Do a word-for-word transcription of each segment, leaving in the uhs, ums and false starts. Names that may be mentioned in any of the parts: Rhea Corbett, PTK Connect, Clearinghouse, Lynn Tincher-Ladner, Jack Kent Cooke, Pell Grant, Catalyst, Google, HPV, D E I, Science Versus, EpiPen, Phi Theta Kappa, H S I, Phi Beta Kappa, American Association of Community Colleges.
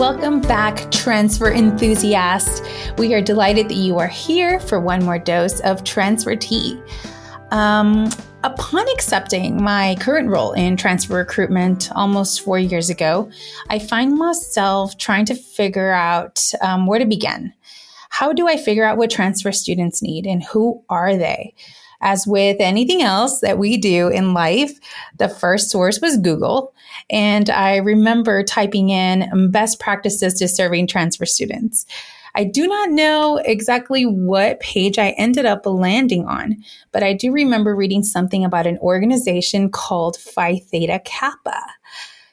Welcome back, transfer enthusiasts. We are delighted that you are here for one more dose of transfer tea. Um, upon accepting my current role in transfer recruitment almost four years ago, I find myself trying to figure out um, where to begin. How do I figure out what transfer students need and who are they? As with anything else that we do in life, the first source was Google. And I remember typing in best practices to serving transfer students. I do not know exactly what page I ended up landing on, but I do remember reading something about an organization called Phi Theta Kappa.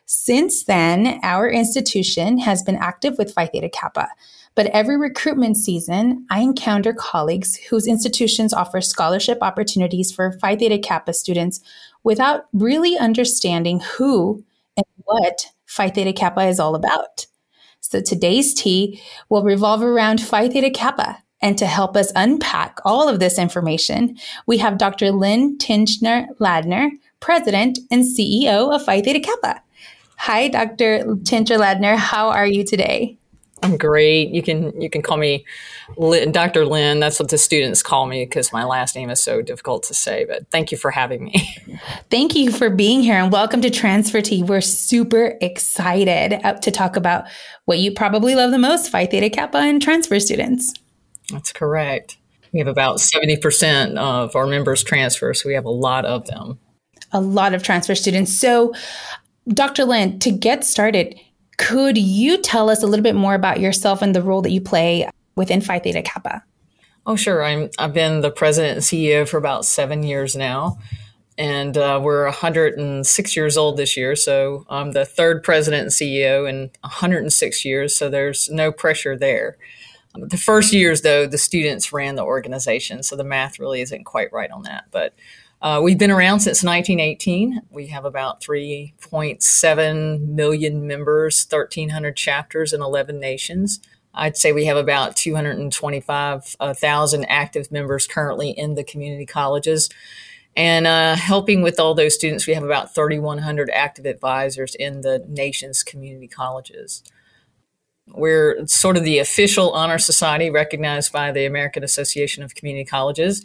Since then, our institution has been active with Phi Theta Kappa. But every recruitment season, I encounter colleagues whose institutions offer scholarship opportunities for Phi Theta Kappa students without really understanding who and what Phi Theta Kappa is all about. So today's tea will revolve around Phi Theta Kappa. And to help us unpack all of this information, we have Doctor Lynn Tincher-Ladner, President and C E O of Phi Theta Kappa. Hi, Doctor Tincher-Ladner. How are you today? I'm great. You can you can call me Lynn, Doctor Lynn. That's what the students call me because my last name is so difficult to say. But thank you for having me. Thank you for being here and welcome to Transfer Tea. We're super excited up to talk about what you probably love the most, Phi Theta Kappa and transfer students. That's correct. We have about seventy percent of our members transfer, so we have a lot of them. A lot of transfer students. So, Doctor Lynn, to get started, could you tell us a little bit more about yourself and the role that you play within Phi Theta Kappa? Oh, sure. I'm, I've been the president and C E O for about seven years now, and uh, we're one hundred six years old this year. So I'm the third president and C E O in one hundred six years, so there's no pressure there. The first years, though, the students ran the organization, so the math really isn't quite right on that, but Uh, we've been around since nineteen eighteen. We have about three point seven million members, one thousand three hundred chapters in eleven nations. I'd say we have about two hundred twenty-five thousand active members currently in the community colleges. And uh, helping with all those students, we have about three thousand one hundred active advisors in the nation's community colleges. We're sort of the official honor society recognized by the American Association of Community Colleges.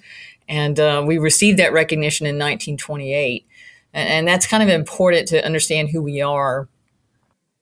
And uh, we received that recognition in nineteen twenty-eight. And, and that's kind of important to understand who we are.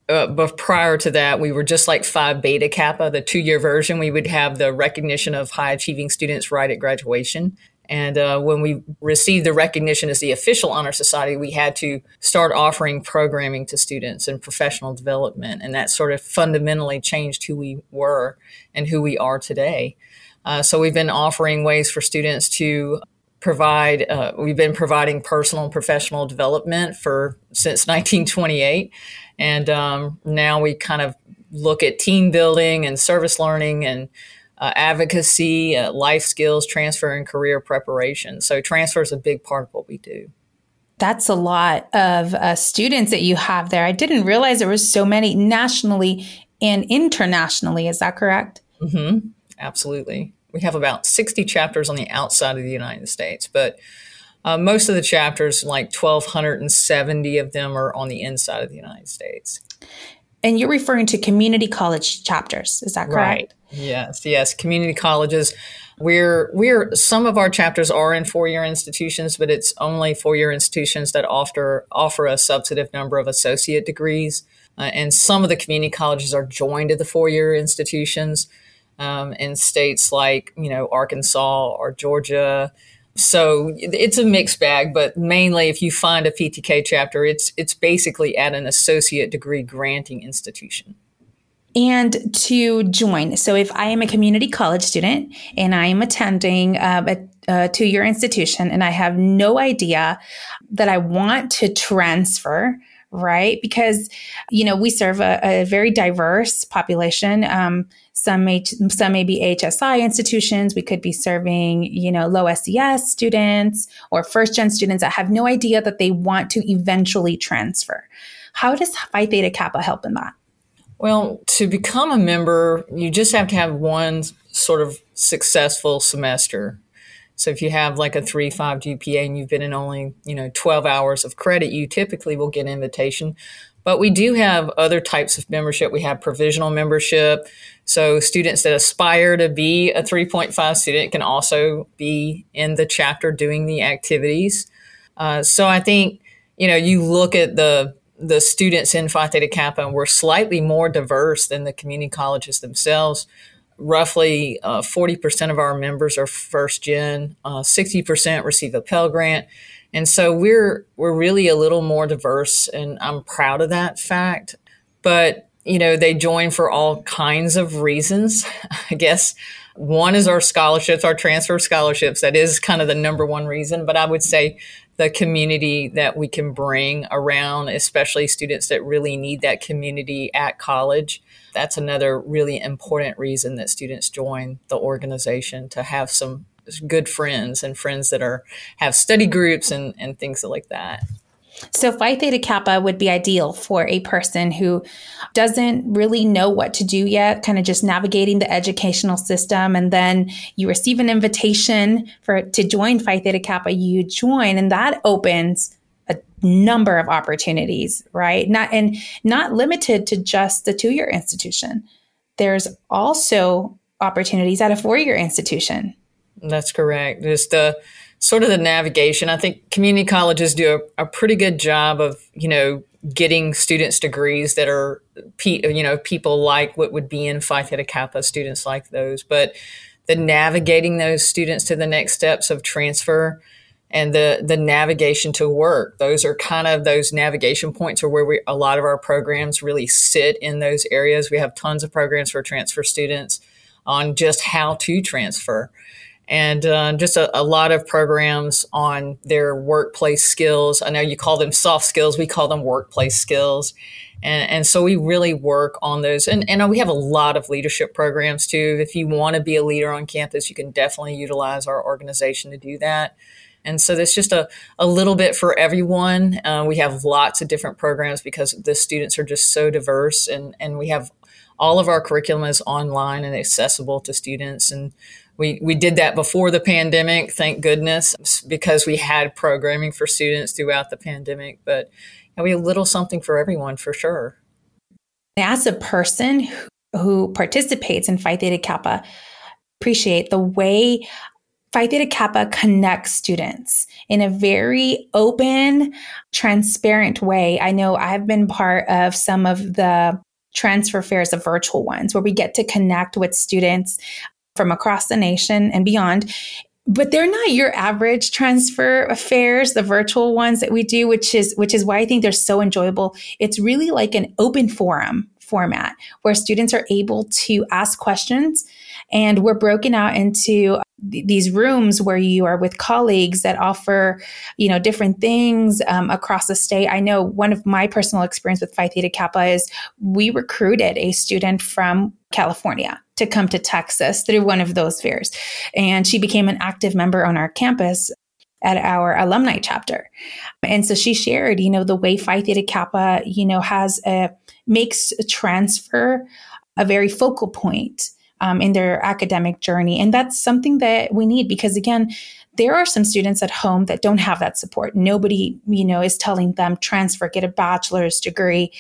Uh, but prior to that, we were just like Phi Beta Kappa, the two-year version. We would have the recognition of high-achieving students right at graduation. And uh, when we received the recognition as the official honor society, we had to start offering programming to students and professional development. And that sort of fundamentally changed who we were and who we are today. Uh, so we've been offering ways for students to provide, uh, we've been providing personal and professional development for since nineteen twenty-eight. And um, now we kind of look at team building and service learning and uh, advocacy, uh, life skills, transfer and career preparation. So transfer is a big part of what we do. That's a lot of uh, students that you have there. I didn't realize there was so many nationally and internationally. Is that correct? Mm-hmm. Absolutely. We have about sixty chapters on the outside of the United States, but uh, most of the chapters, like one thousand two hundred seventy of them, are on the inside of the United States. And you're referring to community college chapters, is that correct? Right. Yes, yes, community colleges. We're we're some of our chapters are in four-year institutions, but it's only four-year institutions that offer offer a substantive number of associate degrees, uh, and some of the community colleges are joined to the four-year institutions. Um, in states like, you know, Arkansas or Georgia. So it's a mixed bag, but mainly if you find a P T K chapter, it's it's basically at an associate degree granting institution. And to join. So if I am a community college student and I am attending uh, a Uh, to your institution and I have no idea that I want to transfer, right? Because, you know, we serve a, a very diverse population. Um, some may, some may be H S I institutions. We could be serving, you know, low S E S students or first-gen students that have no idea that they want to eventually transfer. How does Phi Theta Kappa help in that? Well, to become a member, you just have to have one sort of successful semester. So if you have like a three point five G P A and you've been in only, you know, twelve hours of credit, you typically will get an invitation. But we do have other types of membership. We have provisional membership. So students that aspire to be a three point five student can also be in the chapter doing the activities. Uh, so I think, you know, you look at the the students in Phi Theta Kappa, and we're slightly more diverse than the community colleges themselves. Roughly uh, forty percent of our members are first gen, uh, sixty percent receive a Pell Grant. And so we're we're really a little more diverse, and I'm proud of that fact. But, you know, they join for all kinds of reasons, I guess. One is our scholarships, our transfer scholarships. That is kind of the number one reason. But I would say the community that we can bring around, especially students that really need that community at college. That's another really important reason that students join the organization, to have some good friends and friends that are have study groups and, and things like that. So Phi Theta Kappa would be ideal for a person who doesn't really know what to do yet, kind of just navigating the educational system. And then you receive an invitation for to join Phi Theta Kappa. You join, and that opens a number of opportunities, right? Not and not limited to just the two-year institution. There's also opportunities at a four-year institution. That's correct. Just the sort of the navigation. I think community colleges do a, a pretty good job of, you know, getting students degrees that are, pe- you know, people like what would be in Phi Theta Kappa, students like those. But the navigating those students to the next steps of transfer and the the navigation to work, those are kind of those navigation points are where we a lot of our programs really sit in those areas. We have tons of programs for transfer students on just how to transfer. And uh, just a, a lot of programs on their workplace skills. I know you call them soft skills. We call them workplace skills. And, and so we really work on those. And, and we have a lot of leadership programs, too. If you want to be a leader on campus, you can definitely utilize our organization to do that. And so there's just a, a little bit for everyone. Uh, we have lots of different programs because the students are just so diverse. And, and we have all of our curriculum is online and accessible to students. And We we did that before the pandemic, thank goodness, because we had programming for students throughout the pandemic. But we have a little something for everyone, for sure. As a person who participates in Phi Theta Kappa, appreciate the way Phi Theta Kappa connects students in a very open, transparent way. I know I've been part of some of the transfer fairs, the virtual ones, where we get to connect with students from across the nation and beyond. But they're not your average transfer affairs, the virtual ones that we do, which is which is why I think they're so enjoyable. It's really like an open forum format where students are able to ask questions. And we're broken out into th- these rooms where you are with colleagues that offer, you know, different things um, across the state. I know one of my personal experience with Phi Theta Kappa is we recruited a student from California to come to Texas through one of those fairs. And she became an active member on our campus at our alumni chapter. And so she shared, you know, the way Phi Theta Kappa, you know, has a, makes a transfer a very focal point Um, in their academic journey. And that's something that we need because, again, there are some students at home that don't have that support. Nobody, you know, is telling them transfer, get a bachelor's degree.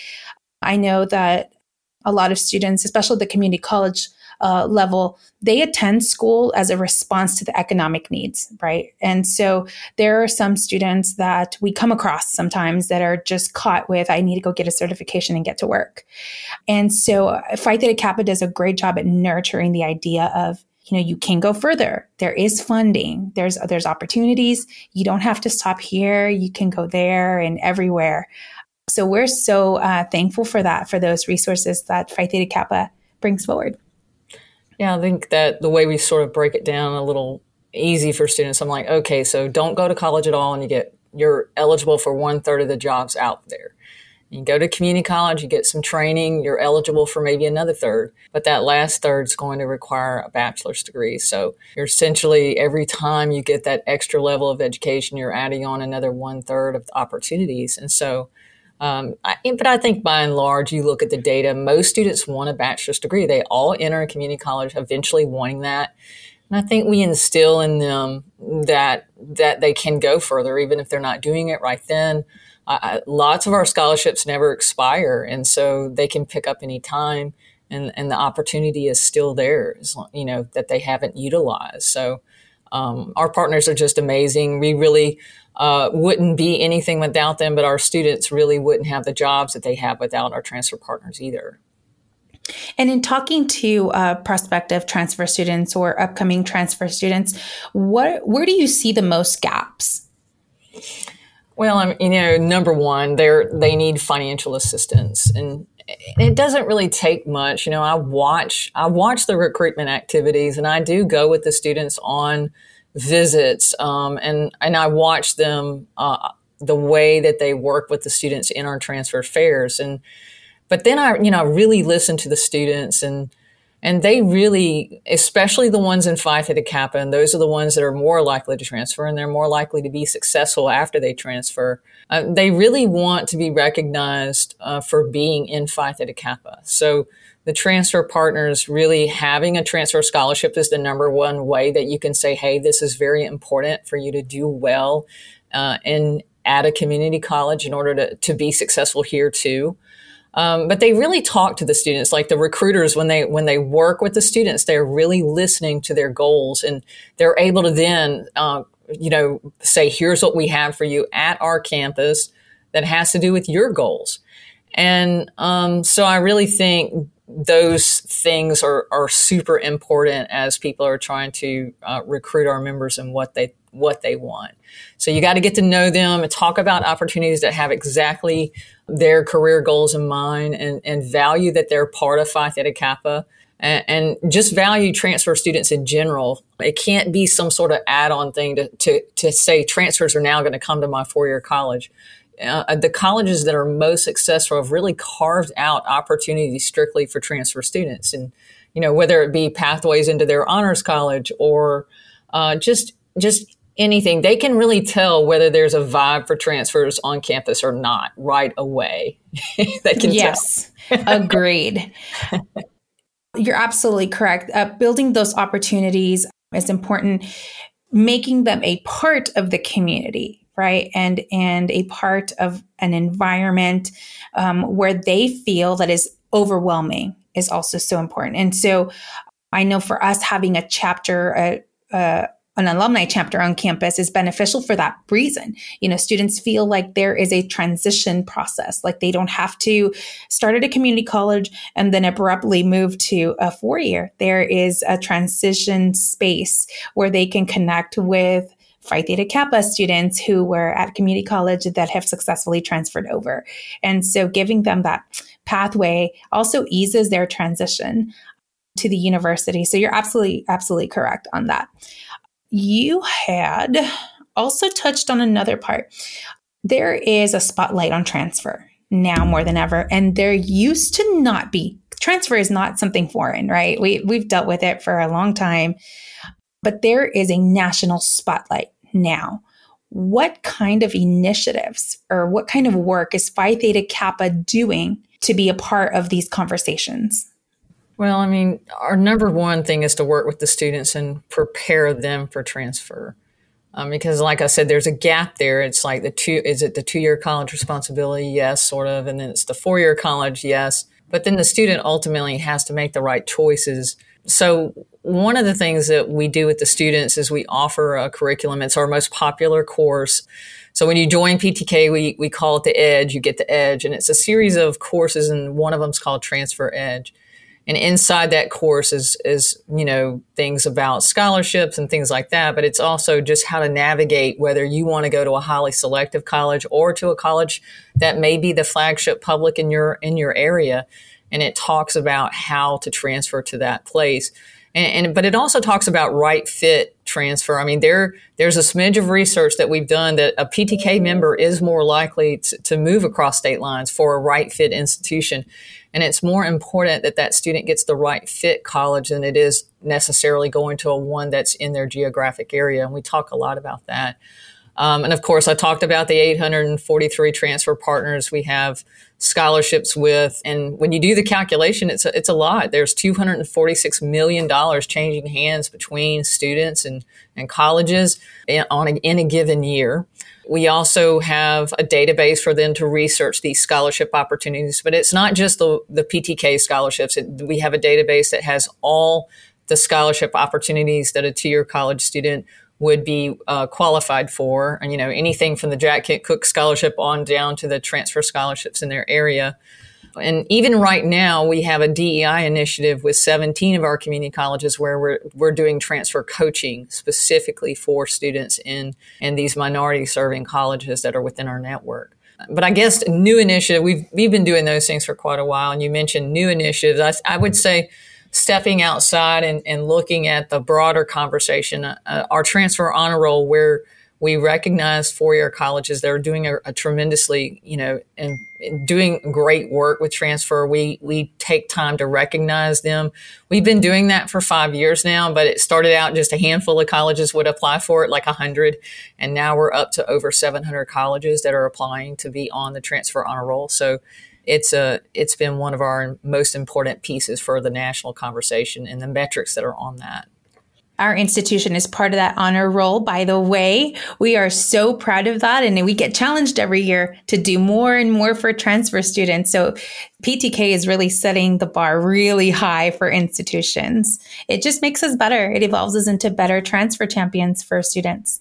I know that a lot of students, especially the community college uh, level, they attend school as a response to the economic needs, right? And so there are some students that we come across sometimes that are just caught with, I need to go get a certification and get to work. And so Phi Theta Kappa does a great job at nurturing the idea of, you know, you can go further. There is funding. There's, there's opportunities. You don't have to stop here. You can go there and everywhere. So we're so uh, thankful for that, for those resources that Phi Theta Kappa brings forward. Yeah, I think that the way we sort of break it down a little easy for students, I'm like, okay, so don't go to college at all and you get, you're eligible for one third of the jobs out there. You go to community college, you get some training, you're eligible for maybe another third, but that last third is going to require a bachelor's degree. So you're essentially, every time you get that extra level of education, you're adding on another one third of the opportunities. And so Um, I, but I think by and large, you look at the data, most students want a bachelor's degree. They all enter a community college eventually wanting that. And I think we instill in them that that they can go further, even if they're not doing it right then. I, lots of our scholarships never expire, and so they can pick up any time, and, and the opportunity is still there, as long, you know, that they haven't utilized. So um, our partners are just amazing. We really uh, wouldn't be anything without them, but our students really wouldn't have the jobs that they have without our transfer partners either. And in talking to uh, prospective transfer students or upcoming transfer students, what where do you see the most gaps? Well, I'm, you know, number one, they they need financial assistance, and it doesn't really take much. You know, I watch I watch the recruitment activities, and I do go with the students on visits, um, and and I watch them uh, the way that they work with the students in our transfer fairs, and. But then I, you know, I really listen to the students, and and they really, especially the ones in Phi Theta Kappa, and those are the ones that are more likely to transfer, and they're more likely to be successful after they transfer. Uh, they really want to be recognized uh, for being in Phi Theta Kappa. So the transfer partners really having a transfer scholarship is the number one way that you can say, hey, this is very important for you to do well uh, in at a community college in order to, to be successful here too. Um, but they really talk to the students, like the recruiters, when they when they work with the students, they're really listening to their goals, and they're able to then, uh, you know, say, here's what we have for you at our campus that has to do with your goals. And um, so I really think those things are, are super important as people are trying to uh, recruit our members and what they what they want. So you got to get to know them and talk about opportunities that have exactly their career goals in mind, and, and value that they're part of Phi Theta Kappa, and, and just value transfer students in general. It can't be some sort of add-on thing to, to, to say transfers are now going to come to my four-year college. Uh, the colleges that are most successful have really carved out opportunities strictly for transfer students. And, you know, whether it be pathways into their honors college or uh, just just anything, they can really tell whether there's a vibe for transfers on campus or not right away. They can yes, tell. Yes, agreed. You're absolutely correct. Uh, building those opportunities is important, making them a part of the community, right? And and a part of an environment um, where they feel that is overwhelming is also so important. And so I know for us, having a chapter, a uh, uh, an alumni chapter on campus is beneficial for that reason. You know, students feel like there is a transition process, like they don't have to start at a community college and then abruptly move to a four-year. There is a transition space where they can connect with Phi Theta Kappa students who were at community college that have successfully transferred over. And so giving them that pathway also eases their transition to the university. So you're absolutely, absolutely correct on that. You had also touched on another part. There is a spotlight on transfer now more than ever, and there used to not be. Transfer is not something foreign, right? We, we've dealt with it for a long time, but there is a national spotlight now. What kind of initiatives or what kind of work is Phi Theta Kappa doing to be a part of these conversations? Well, I mean, our number one thing is to work with the students and prepare them for transfer. Um, because like I said, there's a gap there. It's like the two, is it the two-year college responsibility? Yes, sort of. And then it's the four-year college, yes. But then the student ultimately has to make the right choices. So one of the things that we do with the students is we offer a curriculum. It's our most popular course. So when you join P T K, we, we call it the Edge. You get the Edge. And it's a series of courses, and one of them is called Transfer Edge. And inside that course is, is, you know, things about scholarships and things like that. But it's also just how to navigate whether you want to go to a highly selective college or to a college that may be the flagship public in your in your area. And it talks about how to transfer to that place. And, and but it also talks about right fit transfer. I mean, there there's a smidge of research that we've done that a P T K member is more likely to, to move across state lines for a right fit institution. And it's more important that that student gets the right fit college than it is necessarily going to a one that's in their geographic area. And we talk a lot about that. Um, and of course, I talked about the eight hundred forty-three transfer partners we have scholarships with. And when you do the calculation, it's a, it's a lot. There's two hundred forty-six million dollars changing hands between students and, and colleges on a, in a given year. We also have a database for them to research these scholarship opportunities. But it's not just the, the P T K scholarships. It, we have a database that has all the scholarship opportunities that a two-year college student would be uh, qualified for, and you know, anything from the Jack Kent Cooke scholarship on down to the transfer scholarships in their area. And even right now, we have a D E I initiative with seventeen of our community colleges where we're we're doing transfer coaching specifically for students in in these minority-serving colleges that are within our network. But I guess new initiative, we've we've been doing those things for quite a while. And you mentioned new initiatives. I, I would say, stepping outside and, and looking at the broader conversation, uh, our transfer honor roll, where we recognize four-year colleges that are doing a, a tremendously, you know, and doing great work with transfer. We we take time to recognize them. We've been doing that for five years now, but it started out just a handful of colleges would apply for it, like one hundred, and now we're up to over seven hundred colleges that are applying to be on the transfer honor roll. So It's a. It's been one of our most important pieces for the national conversation and the metrics that are on that. Our institution is part of that honor roll, by the way. We are so proud of that, and we get challenged every year to do more and more for transfer students. So P T K is really setting the bar really high for institutions. It just makes us better. It evolves us into better transfer champions for students.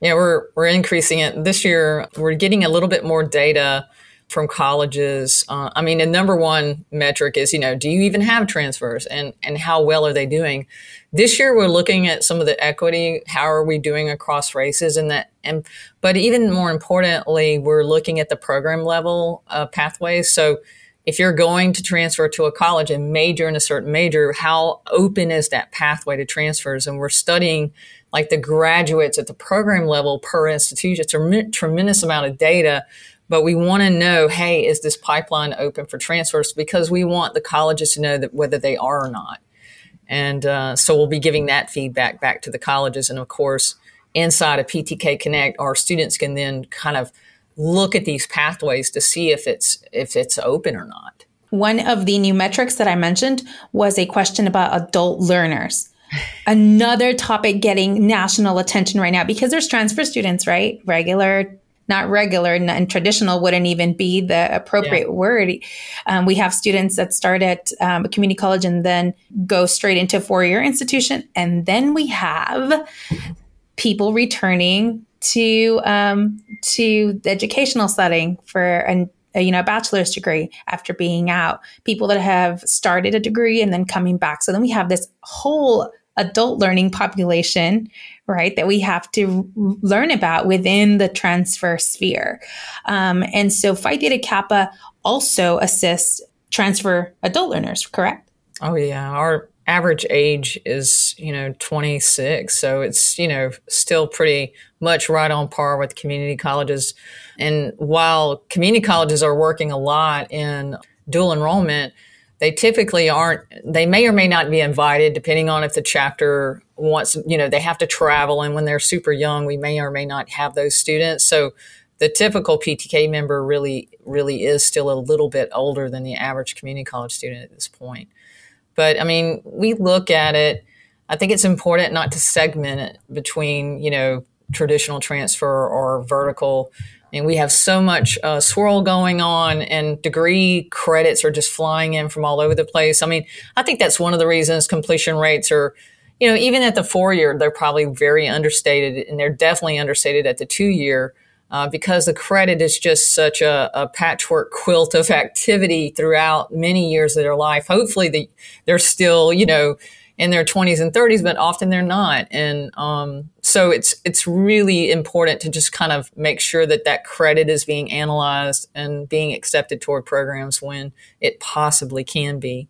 Yeah, we're we're increasing it. This year, we're getting a little bit more data from colleges. Uh, I mean, the number one metric is, you know, do you even have transfers and, and how well are they doing? This year, we're looking at some of the equity. How are we doing across races and that? And, but even more importantly, we're looking at the program level uh, pathways. So if you're going to transfer to a college and major in a certain major, how open is that pathway to transfers? And we're studying like the graduates at the program level per institution. It's a rem- tremendous amount of data. But we want to know, hey, is this pipeline open for transfers? Because we want the colleges to know that whether they are or not. And uh, so we'll be giving that feedback back to the colleges. And, of course, inside of P T K Connect, our students can then kind of look at these pathways to see if it's if it's open or not. One of the new metrics that I mentioned was a question about adult learners. Another topic getting national attention right now because there's transfer students, right? Regular Not regular and traditional wouldn't even be the appropriate yeah. word. Um, we have students that start at um, a community college and then go straight into a four-year institution. And then we have people returning to um, to the educational setting for an, a you know a bachelor's degree after being out. People that have started a degree and then coming back. So then we have this whole adult learning population, right, that we have to learn about within the transfer sphere. Um, and so Phi Theta Kappa also assists transfer adult learners, correct? Oh, yeah. Our average age is, you know, twenty-six. So it's, you know, still pretty much right on par with community colleges. And while community colleges are working a lot in dual enrollment, they typically aren't, they may or may not be invited depending on if the chapter wants, you know, they have to travel. And when they're super young, we may or may not have those students. So the typical P T K member really, really is still a little bit older than the average community college student at this point. But I mean, we look at it, I think it's important not to segment it between, you know, traditional transfer or vertical. And we have so much uh, swirl going on and degree credits are just flying in from all over the place. I mean, I think that's one of the reasons completion rates are, you know, even at the four-year, they're probably very understated, and they're definitely understated at the two-year uh, because the credit is just such a, a patchwork quilt of activity throughout many years of their life. Hopefully the, they're still, you know, in their twenties and thirties, but often they're not. And um, so it's it's really important to just kind of make sure that that credit is being analyzed and being accepted toward programs when it possibly can be.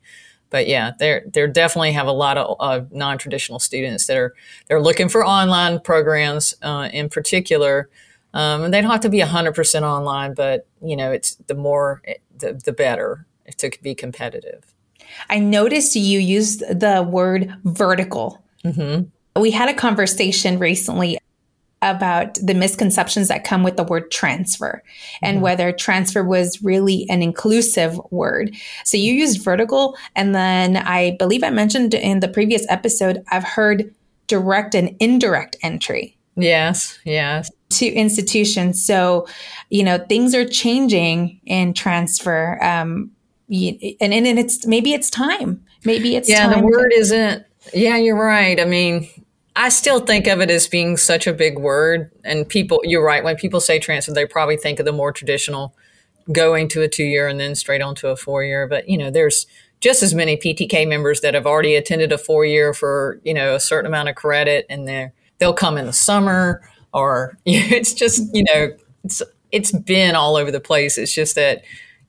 But yeah, there there definitely have a lot of uh, non-traditional students that are they're looking for online programs uh, in particular. Um, and they don't have to be one hundred percent online, but you know, it's the more the, the better to be competitive. I noticed you used the word vertical. Mm-hmm. We had a conversation recently about the misconceptions that come with the word transfer and mm-hmm. whether transfer was really an inclusive word. So you used vertical. And then I believe I mentioned in the previous episode, I've heard direct and indirect entry. Yes, yes. To institutions. So, you know, things are changing in transfer. Um, and, and it's maybe it's time. Maybe it's yeah, time. Yeah, the word to- isn't. Yeah, you're right. I mean, I still think of it as being such a big word. And people, you're right, when people say transfer, they probably think of the more traditional going to a two-year and then straight on to a four-year. But, you know, there's just as many P T K members that have already attended a four-year for, you know, a certain amount of credit. And they're, they'll come in the summer or you know, it's just, you know, it's it's been all over the place. It's just that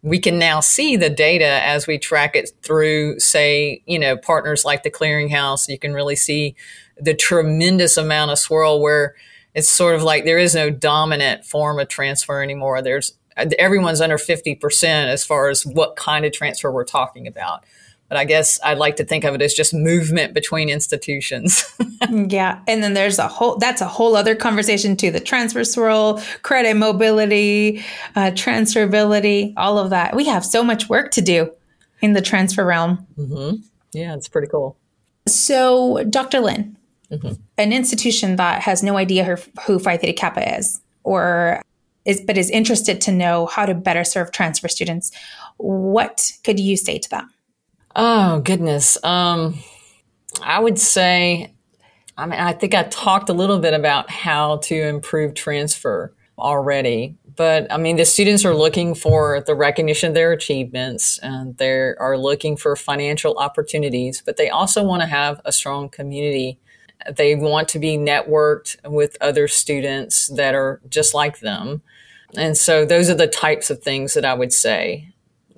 we can now see the data as we track it through, say, you know, partners like the Clearinghouse. You can really see the tremendous amount of swirl where it's sort of like there is no dominant form of transfer anymore. There's everyone's under fifty percent as far as what kind of transfer we're talking about. But I guess I'd like to think of it as just movement between institutions. Yeah. And then there's a whole, that's a whole other conversation too. The transfer swirl, credit mobility, uh, transferability, all of that. We have so much work to do in the transfer realm. Mm-hmm. Yeah, it's pretty cool. So Doctor Lynn, mm-hmm. an institution that has no idea her, who Phi Theta Kappa is or is, but is interested to know how to better serve transfer students. What could you say to them? Oh, goodness. Um, I would say, I mean, I think I talked a little bit about how to improve transfer already, but I mean, the students are looking for the recognition of their achievements and they are looking for financial opportunities, but they also want to have a strong community. They want to be networked with other students that are just like them. And so those are the types of things that I would say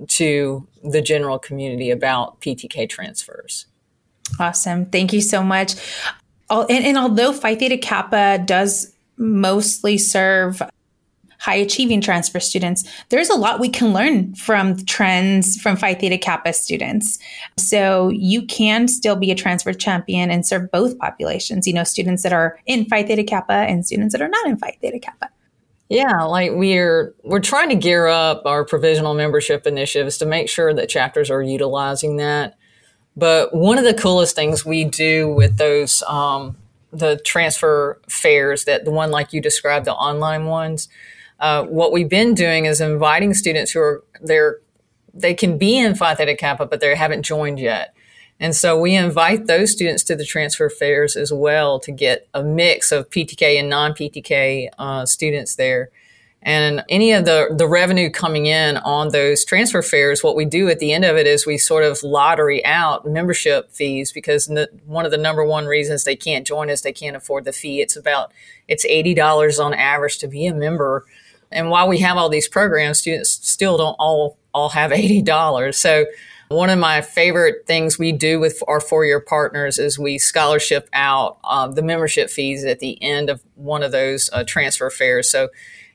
to the general community about P T K transfers. Awesome. Thank you so much. And, and although Phi Theta Kappa does mostly serve high achieving transfer students, there's a lot we can learn from trends from Phi Theta Kappa students. So you can still be a transfer champion and serve both populations, you know, students that are in Phi Theta Kappa and students that are not in Phi Theta Kappa. Yeah, like we're we're trying to gear up our provisional membership initiatives to make sure that chapters are utilizing that. But one of the coolest things we do with those um, the transfer fairs, that the one like you described, the online ones, uh, what we've been doing is inviting students who are there. They can be in Phi Theta Kappa, but they haven't joined yet. And so we invite those students to the transfer fairs as well to get a mix of P T K and non-P T K uh, students there. And any of the, the revenue coming in on those transfer fairs, what we do at the end of it is we sort of lottery out membership fees because n- one of the number one reasons they can't join is they can't afford the fee. It's about it's eighty dollars on average to be a member. And while we have all these programs, students still don't all, all have eighty dollars. So one of my favorite things we do with our four-year partners is we scholarship out uh, the membership fees at the end of one of those uh, transfer fairs. So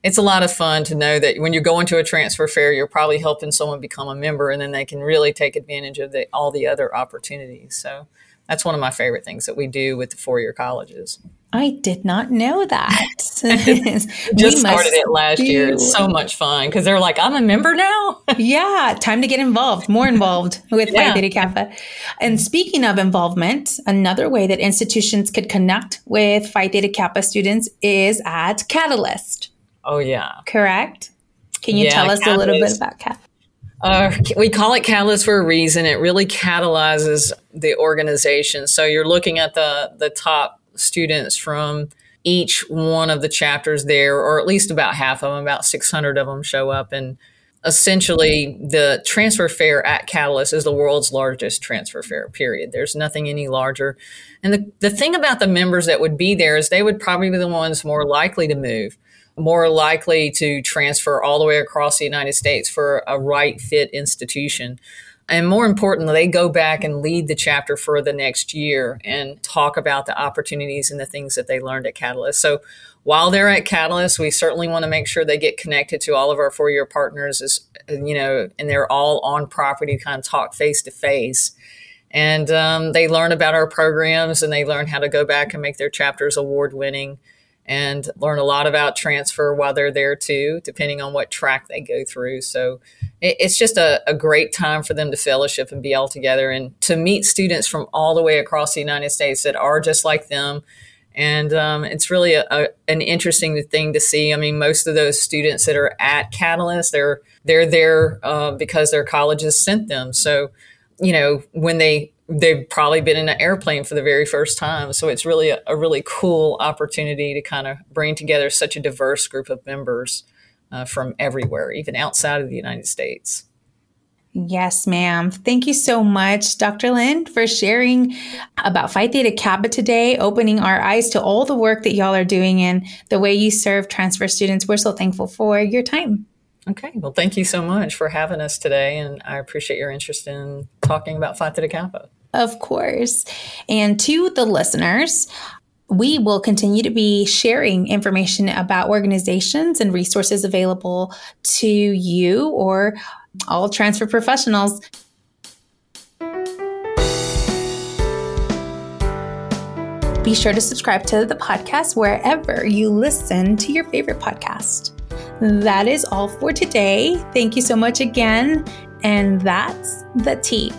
it's a lot of fun to know that when you're going to a transfer fair, you're probably helping someone become a member, and then they can really take advantage of the, all the other opportunities. So that's one of my favorite things that we do with the four-year colleges. I did not know that. Just started it last do. year. It's so much fun because they're like, I'm a member now. Yeah, time to get involved, more involved with yeah. Phi Theta Kappa. And speaking of involvement, another way that institutions could connect with Phi Theta Kappa students is at Catalyst. Oh, yeah. Correct? Can you yeah, tell us Catalyst. a little bit about Catalyst? Uh, we call it Catalyst for a reason. It really catalyzes the organization. So you're looking at the the top students from each one of the chapters there, or at least about half of them, about six hundred of them show up. And essentially the transfer fair at Catalyst is the world's largest transfer fair, period. There's nothing any larger. And the, the thing about the members that would be there is they would probably be the ones more likely to move, more likely to transfer all the way across the United States for a right fit institution. And more importantly, they go back and lead the chapter for the next year and talk about the opportunities and the things that they learned at Catalyst. So while they're at Catalyst, we certainly want to make sure they get connected to all of our four-year partners, as, you know, and they're all on property, kind of talk face-to-face. And um, they learn about our programs and they learn how to go back and make their chapters award-winning. and learn a lot about transfer while they're there too, depending on what track they go through. So it, it's just a, a great time for them to fellowship and be all together and to meet students from all the way across the United States that are just like them. And um, it's really a, a, an interesting thing to see. I mean, most of those students that are at Catalyst, they're they're there uh, because their colleges sent them. So, you know, when they they've probably been in an airplane for the very first time. So it's really a, a really cool opportunity to kind of bring together such a diverse group of members uh, from everywhere, even outside of the United States. Yes, ma'am. Thank you so much, Doctor Lynn, for sharing about Phi Theta Kappa today, opening our eyes to all the work that y'all are doing and the way you serve transfer students. We're so thankful for your time. Okay. Well, thank you so much for having us today. And I appreciate your interest in talking about Phi Theta Kappa. Of course. And to the listeners, we will continue to be sharing information about organizations and resources available to you or all transfer professionals. Be sure to subscribe to the podcast wherever you listen to your favorite podcast. That is all for today. Thank you so much again. And that's the tea.